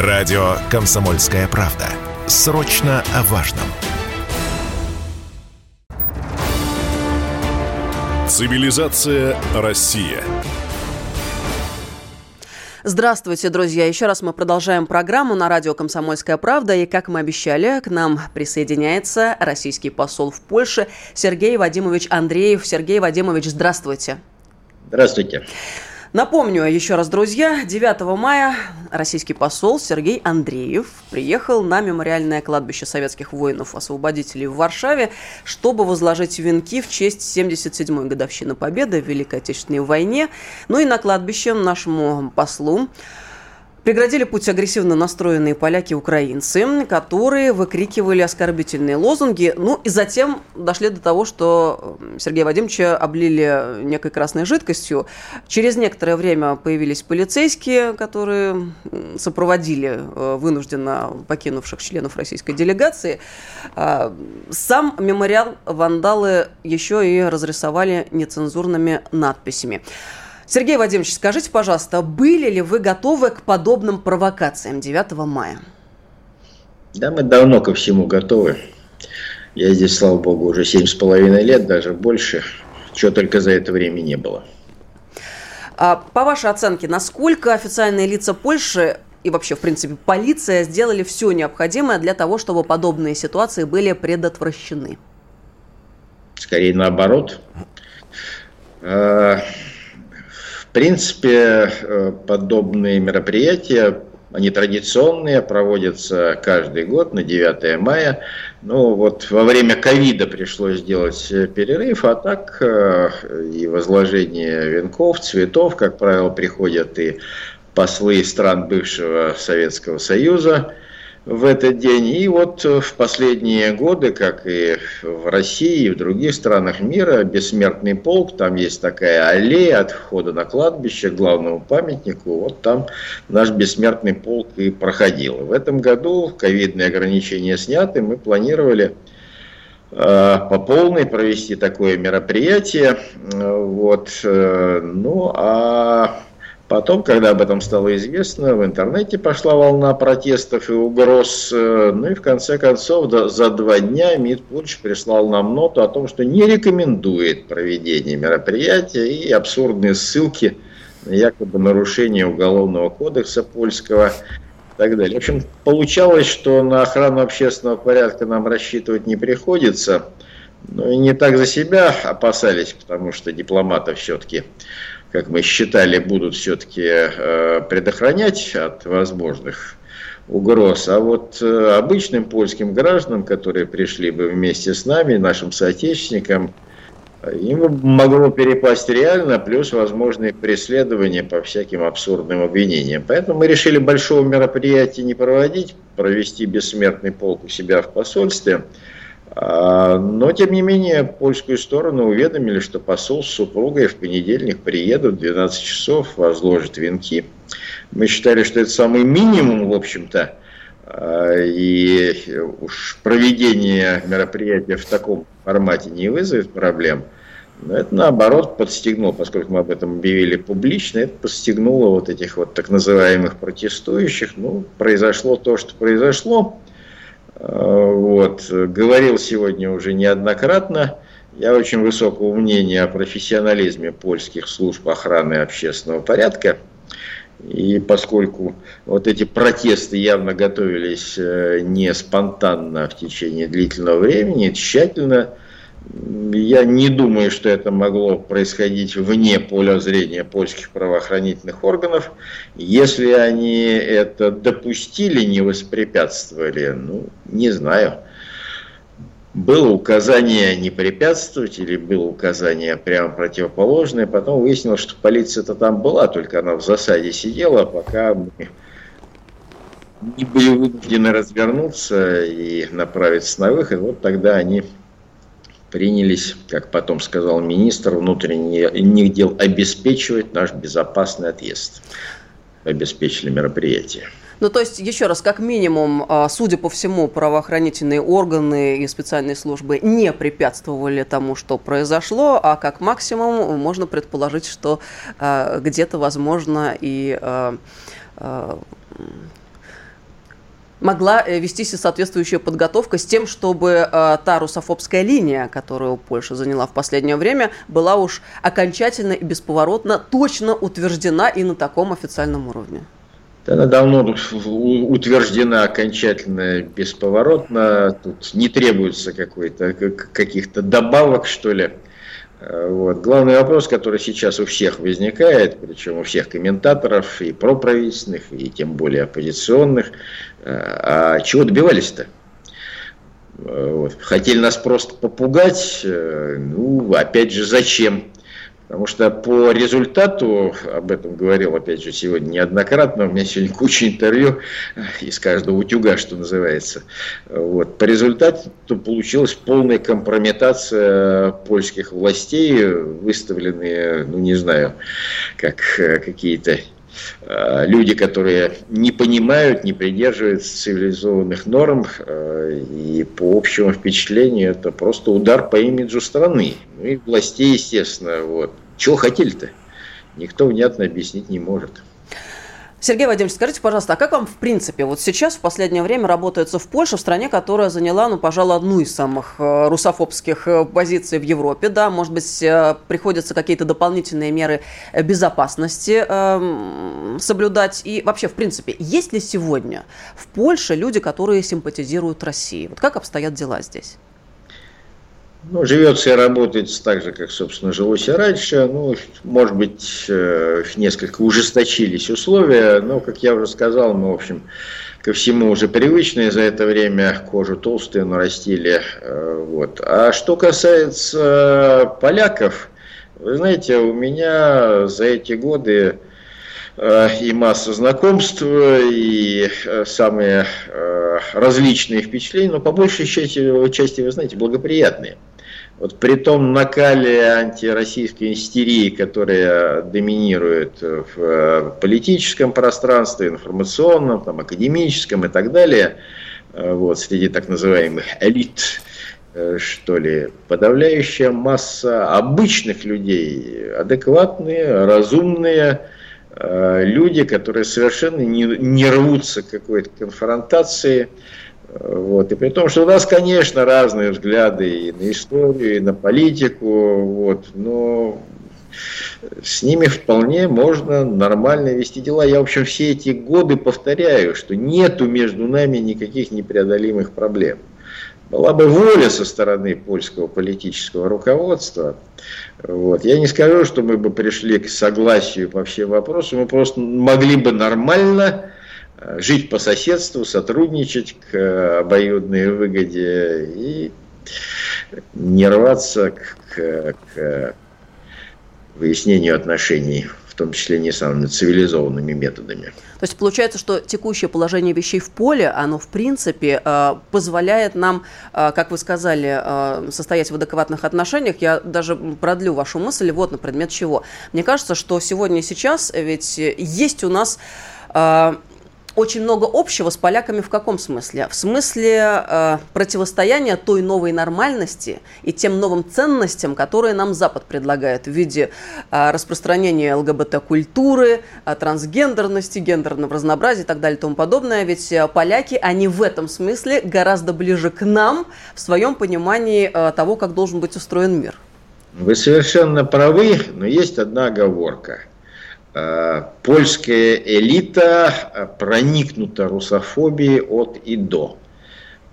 Радио «Комсомольская правда». Срочно о важном. Цивилизация Россия. Здравствуйте, друзья. Еще раз мы продолжаем программу на радио «Комсомольская правда». И, как мы обещали, к нам присоединяется российский посол в Польше Сергей Вадимович Андреев. Сергей Вадимович, здравствуйте. Здравствуйте. Напомню еще раз, друзья, 9 мая российский посол Сергей Андреев приехал на мемориальное кладбище советских воинов-освободителей в Варшаве, чтобы возложить венки в честь 77-й годовщины Победы в Великой Отечественной войне. Ну и на кладбище нашему послу преградили путь агрессивно настроенные поляки-украинцы, которые выкрикивали оскорбительные лозунги. Ну и затем дошли до того, что Сергея Вадимовича облили некой красной жидкостью. Через некоторое время появились полицейские, которые сопроводили вынужденно покинувших членов российской делегации. Сам мемориал вандалы еще и разрисовали нецензурными надписями. Сергей Вадимович, скажите, пожалуйста, были ли вы готовы к подобным провокациям 9 мая? Да, мы давно ко всему готовы. Я здесь, слава богу, уже 7,5 лет, даже больше. Чего только за это время не было. А по вашей оценке, насколько официальные лица Польши и вообще, в принципе, полиция сделали все необходимое для того, чтобы подобные ситуации были предотвращены? Скорее наоборот. В принципе, подобные мероприятия, они традиционные, проводятся каждый год на 9 мая. Ну вот во время ковида пришлось сделать перерыв, а так и возложение венков, цветов, как правило, приходят и послы стран бывшего Советского Союза в этот день. И вот в последние годы, как и в России, и в других странах мира, Бессмертный полк, там есть такая аллея от входа на кладбище к главному памятнику, вот там наш Бессмертный полк и проходил. В этом году ковидные ограничения сняты, мы планировали по полной провести такое мероприятие, Потом, когда об этом стало известно, в интернете пошла волна протестов и угроз. Ну и в конце концов, за 2 дня МИД Польши прислал нам ноту о том, что не рекомендует проведение мероприятия, и абсурдные ссылки на якобы нарушение Уголовного кодекса польского и так далее. В общем, получалось, что на охрану общественного порядка нам рассчитывать не приходится. Ну и не так за себя опасались, потому что дипломатов все-таки, как мы считали, будут все-таки предохранять от возможных угроз. А вот обычным польским гражданам, которые пришли бы вместе с нами, нашим соотечественникам, им могло перепасть реально, плюс возможные преследования по всяким абсурдным обвинениям. Поэтому мы решили большого мероприятия не проводить, провести Бессмертный полк у себя в посольстве. Но, тем не менее, польскую сторону уведомили, что посол с супругой в понедельник приедут в 12 часов, возложат венки. Мы считали, что это самый минимум, в общем-то, и уж проведение мероприятия в таком формате не вызовет проблем. Но это, наоборот, подстегнуло, поскольку мы об этом объявили публично, это подстегнуло вот этих вот так называемых протестующих. Ну, произошло то, что произошло. Вот. Говорил сегодня уже неоднократно, я очень высокого мнения о профессионализме польских служб охраны общественного порядка, и поскольку вот эти протесты явно готовились не спонтанно в течение длительного времени, тщательно, я не думаю, что это могло происходить вне поля зрения польских правоохранительных органов. Если они это допустили, не воспрепятствовали, не знаю. Было указание не препятствовать или было указание прямо противоположное. Потом выяснилось, что полиция-то там была, только она в засаде сидела, пока мы не были вынуждены развернуться и направиться на выход. Вот тогда они принялись, как потом сказал министр внутренних дел, обеспечивать наш безопасный отъезд. Обеспечили мероприятие. То есть, еще раз, как минимум, судя по всему, правоохранительные органы и специальные службы не препятствовали тому, что произошло, а как максимум можно предположить, что где-то, возможно, и могла вестись и соответствующая подготовка с тем, чтобы та русофобская линия, которую Польша заняла в последнее время, была уж окончательно и бесповоротно точно утверждена и на таком официальном уровне? Она давно утверждена окончательно, бесповоротно. Тут не требуется каких-то добавок, что ли. Вот. Главный вопрос, который сейчас у всех возникает, причем у всех комментаторов, и проправительственных, и тем более оппозиционных, а чего добивались-то? Вот. Хотели нас просто попугать, ну, опять же, зачем? Потому что по результату, об этом говорил, опять же, сегодня неоднократно, у меня сегодня куча интервью из каждого утюга, что называется. Вот. По результату получилась полная компрометация польских властей, выставленные, ну не знаю, как какие-то люди, которые не понимают, не придерживаются цивилизованных норм, и по общему впечатлению это просто удар по имиджу страны. Ну и властей, естественно. Вот. Чего хотели-то? Никто внятно объяснить не может. Сергей Вадимович, скажите, пожалуйста, а как вам, в принципе, вот сейчас, в последнее время, работается в Польше, в стране, которая заняла, ну, пожалуй, одну из самых русофобских позиций в Европе, да, может быть, приходится какие-то дополнительные меры безопасности соблюдать, и вообще, в принципе, есть ли сегодня в Польше люди, которые симпатизируют России? Вот как обстоят дела здесь? Ну, живется и работается так же, как, собственно, жилось и раньше. Ну, может быть, несколько ужесточились условия, но, как я уже сказал, мы, в общем, ко всему уже привычные за это время, кожу толстую нарастили. Вот. А что касается поляков, вы знаете, у меня за эти годы и масса знакомств, и самые различные впечатления, но по большей части, вы знаете, благоприятные. Вот при том накале антироссийской истерии, которая доминирует в политическом пространстве, информационном, там, академическом и так далее, вот, среди так называемых элит, что ли, подавляющая масса обычных людей, адекватные, разумные люди, которые совершенно не рвутся к какой-то конфронтации. Вот. И при том, что у нас, конечно, разные взгляды и на историю, и на политику, вот, но с ними вполне можно нормально вести дела. Я, в общем, все эти годы повторяю, что нету между нами никаких непреодолимых проблем. Была бы воля со стороны польского политического руководства. Вот. Я не скажу, что мы бы пришли к согласию по всем вопросам. Мы просто могли бы нормально жить по соседству, сотрудничать к обоюдной выгоде и не рваться к выяснению отношений, в том числе не самыми цивилизованными методами. То есть получается, что текущее положение вещей в поле, оно в принципе позволяет нам, как вы сказали, состоять в адекватных отношениях. Я даже продлю вашу мысль вот на предмет чего. Мне кажется, что сегодня и сейчас ведь есть у нас очень много общего с поляками в каком смысле? В смысле противостояния той новой нормальности и тем новым ценностям, которые нам Запад предлагает в виде распространения ЛГБТ-культуры, трансгендерности, гендерного разнообразия и так далее и тому подобное. Ведь поляки, они в этом смысле гораздо ближе к нам в своем понимании того, как должен быть устроен мир. Вы совершенно правы, но есть одна оговорка. Польская элита проникнута русофобией от и до.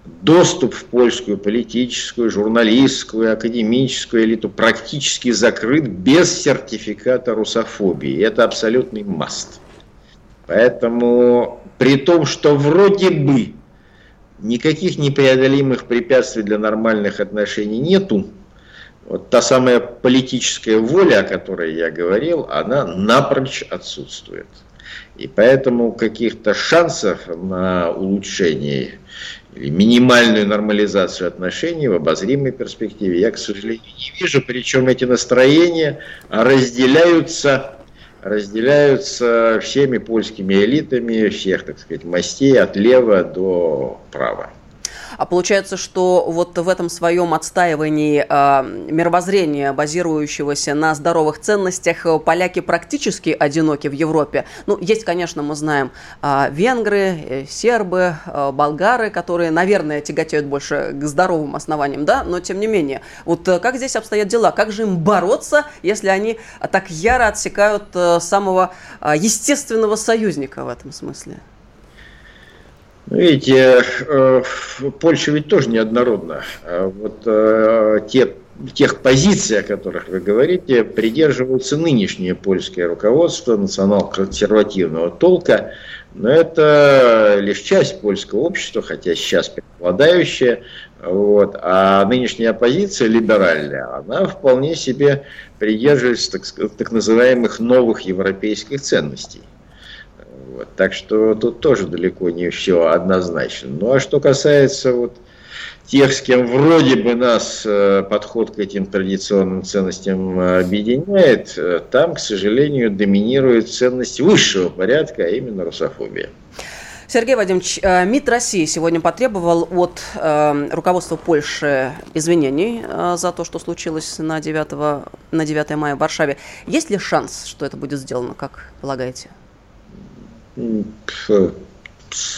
Доступ в польскую политическую, журналистскую, академическую элиту практически закрыт без сертификата русофобии. Это абсолютный маст. Поэтому, при том, что вроде бы никаких непреодолимых препятствий для нормальных отношений нету, вот та самая политическая воля, о которой я говорил, она напрочь отсутствует. И поэтому каких-то шансов на улучшение или минимальную нормализацию отношений в обозримой перспективе я, к сожалению, не вижу. Причем эти настроения разделяются всеми польскими элитами, всех, так сказать, мастей от лева до права. А получается, что вот в этом своем отстаивании мировоззрения, базирующегося на здоровых ценностях, поляки практически одиноки в Европе. Ну, есть, конечно, мы знаем венгры, сербы, болгары, которые, наверное, тяготеют больше к здоровым основаниям, да, но тем не менее. Вот как здесь обстоят дела? Как же им бороться, если они так яро отсекают самого естественного союзника в этом смысле? Видите, Польша ведь тоже неоднородна. Вот тех позиций, о которых вы говорите, придерживаются нынешнее польское руководство национал-консервативного толка. Но это лишь часть польского общества, хотя сейчас преобладающая. Вот. А нынешняя оппозиция либеральная, она вполне себе придерживается так называемых новых европейских ценностей. Вот, так что тут тоже далеко не все однозначно. Ну а что касается вот тех, с кем вроде бы нас подход к этим традиционным ценностям объединяет, там, к сожалению, доминирует ценность высшего порядка, а именно русофобия. Сергей Вадимович, МИД России сегодня потребовал от руководства Польши извинений за то, что случилось на 9 мая в Варшаве. Есть ли шанс, что это будет сделано, как полагаете?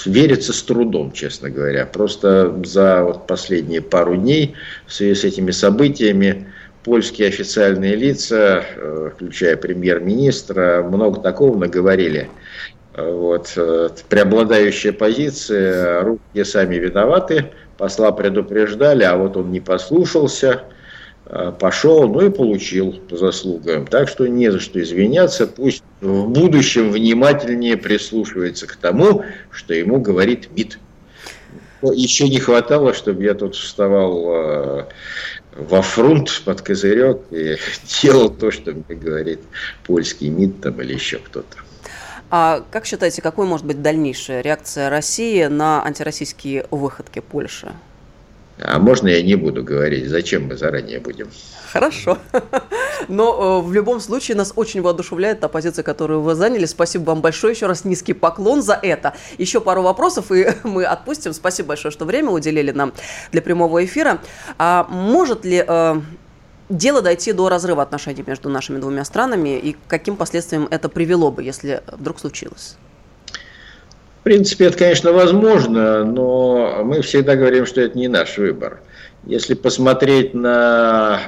Верится с трудом, честно говоря. Просто за вот последние пару дней в связи с этими событиями польские официальные лица, включая премьер-министра, много такого наговорили. Вот. Преобладающая позиция: русские сами виноваты, посла предупреждали, а вот он не послушался, пошел, ну и получил по заслугам. Так что не за что извиняться, пусть в будущем внимательнее прислушивается к тому, что ему говорит МИД. Еще не хватало, чтобы я тут вставал во фронт под козырек и делал то, что мне говорит польский МИД там, или еще кто-то. А как считаете, какой может быть дальнейшая реакция России на антироссийские выходки Польши? А можно я не буду говорить? Зачем мы заранее будем? Хорошо. Но в любом случае нас очень воодушевляет та позиция, которую вы заняли. Спасибо вам большое. Еще раз низкий поклон за это. Еще пару вопросов, и мы отпустим. Спасибо большое, что время уделили нам для прямого эфира. А может ли дело дойти до разрыва отношений между нашими двумя странами? И к каким последствиям это привело бы, если вдруг случилось? В принципе, это, конечно, возможно, но мы всегда говорим, что это не наш выбор. Если посмотреть на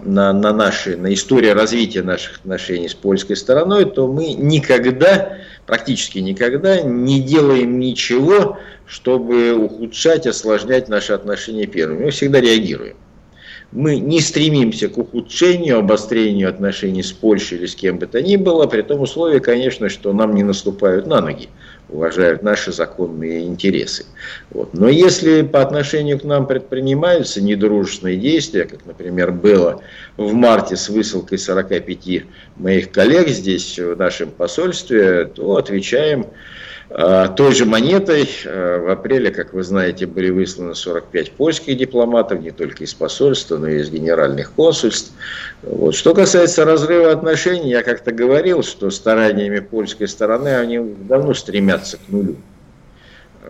историю развития наших отношений с польской стороной, то мы никогда, практически никогда, не делаем ничего, чтобы ухудшать, осложнять наши отношения первыми. Мы всегда реагируем. Мы не стремимся к ухудшению, обострению отношений с Польшей или с кем бы то ни было, при том условии, конечно, что нам не наступают на ноги, уважают наши законные интересы. Вот. Но если по отношению к нам предпринимаются недружественные действия, как, например, было в марте с высылкой 45 моих коллег здесь, в нашем посольстве, то отвечаем той же монетой. В апреле, как вы знаете, были высланы 45 польских дипломатов, не только из посольства, но и из генеральных консульств. Вот. Что касается разрыва отношений, я как-то говорил, что стараниями польской стороны они давно стремятся к нулю.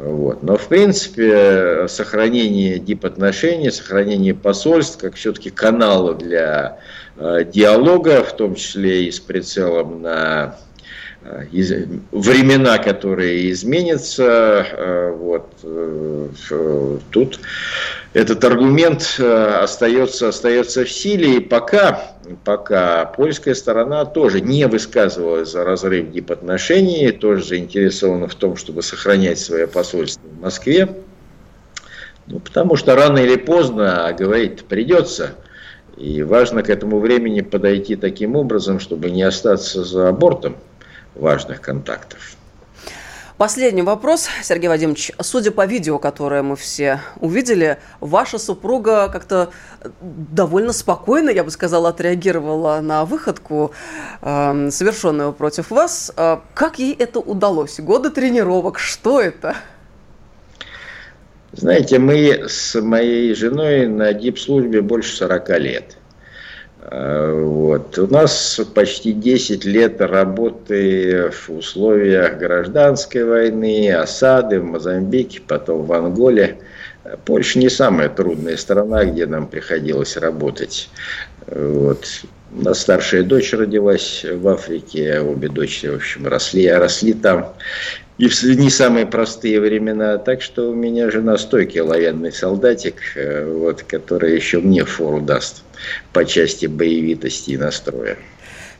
Вот. Но, в принципе, сохранение дипотношений, сохранение посольств, как все-таки канала для диалога, в том числе и с прицелом на времена, которые изменятся, вот, тут этот аргумент остается в силе, и пока польская сторона тоже не высказывалась за разрыв дипотношений, тоже заинтересована в том, чтобы сохранять свое посольство в Москве, ну, потому что рано или поздно, а говорить-то придется. И важно к этому времени подойти таким образом, чтобы не остаться за бортом важных контактов. Последний вопрос, Сергей Вадимович. Судя по видео, которое мы все увидели, ваша супруга как-то довольно спокойно, я бы сказала, отреагировала на выходку, совершенную против вас. Как ей это удалось? Годы тренировок, что это? Знаете, мы с моей женой на дипслужбе больше 40 лет. Вот. У нас почти 10 лет работы в условиях гражданской войны, осады в Мозамбике, потом в Анголе. Польша не самая трудная страна, где нам приходилось работать. Вот. У нас старшая дочь родилась в Африке, обе дочери, в общем, росли там. И в не самые простые времена. Так что у меня жена стойкий военный солдатик, вот, который еще мне фору даст по части боевитости и настроя.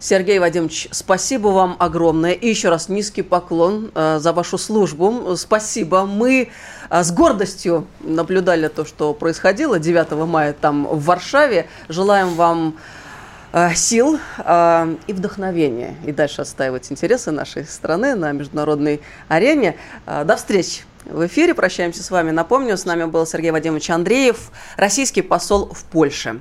Сергей Вадимович, спасибо вам огромное. И еще раз низкий поклон за вашу службу. Спасибо. Мы с гордостью наблюдали то, что происходило 9 мая там в Варшаве. Желаем вам сил и вдохновения. И дальше отстаивать интересы нашей страны на международной арене. До встречи в эфире. Прощаемся с вами. Напомню, с нами был Сергей Вадимович Андреев, российский посол в Польше.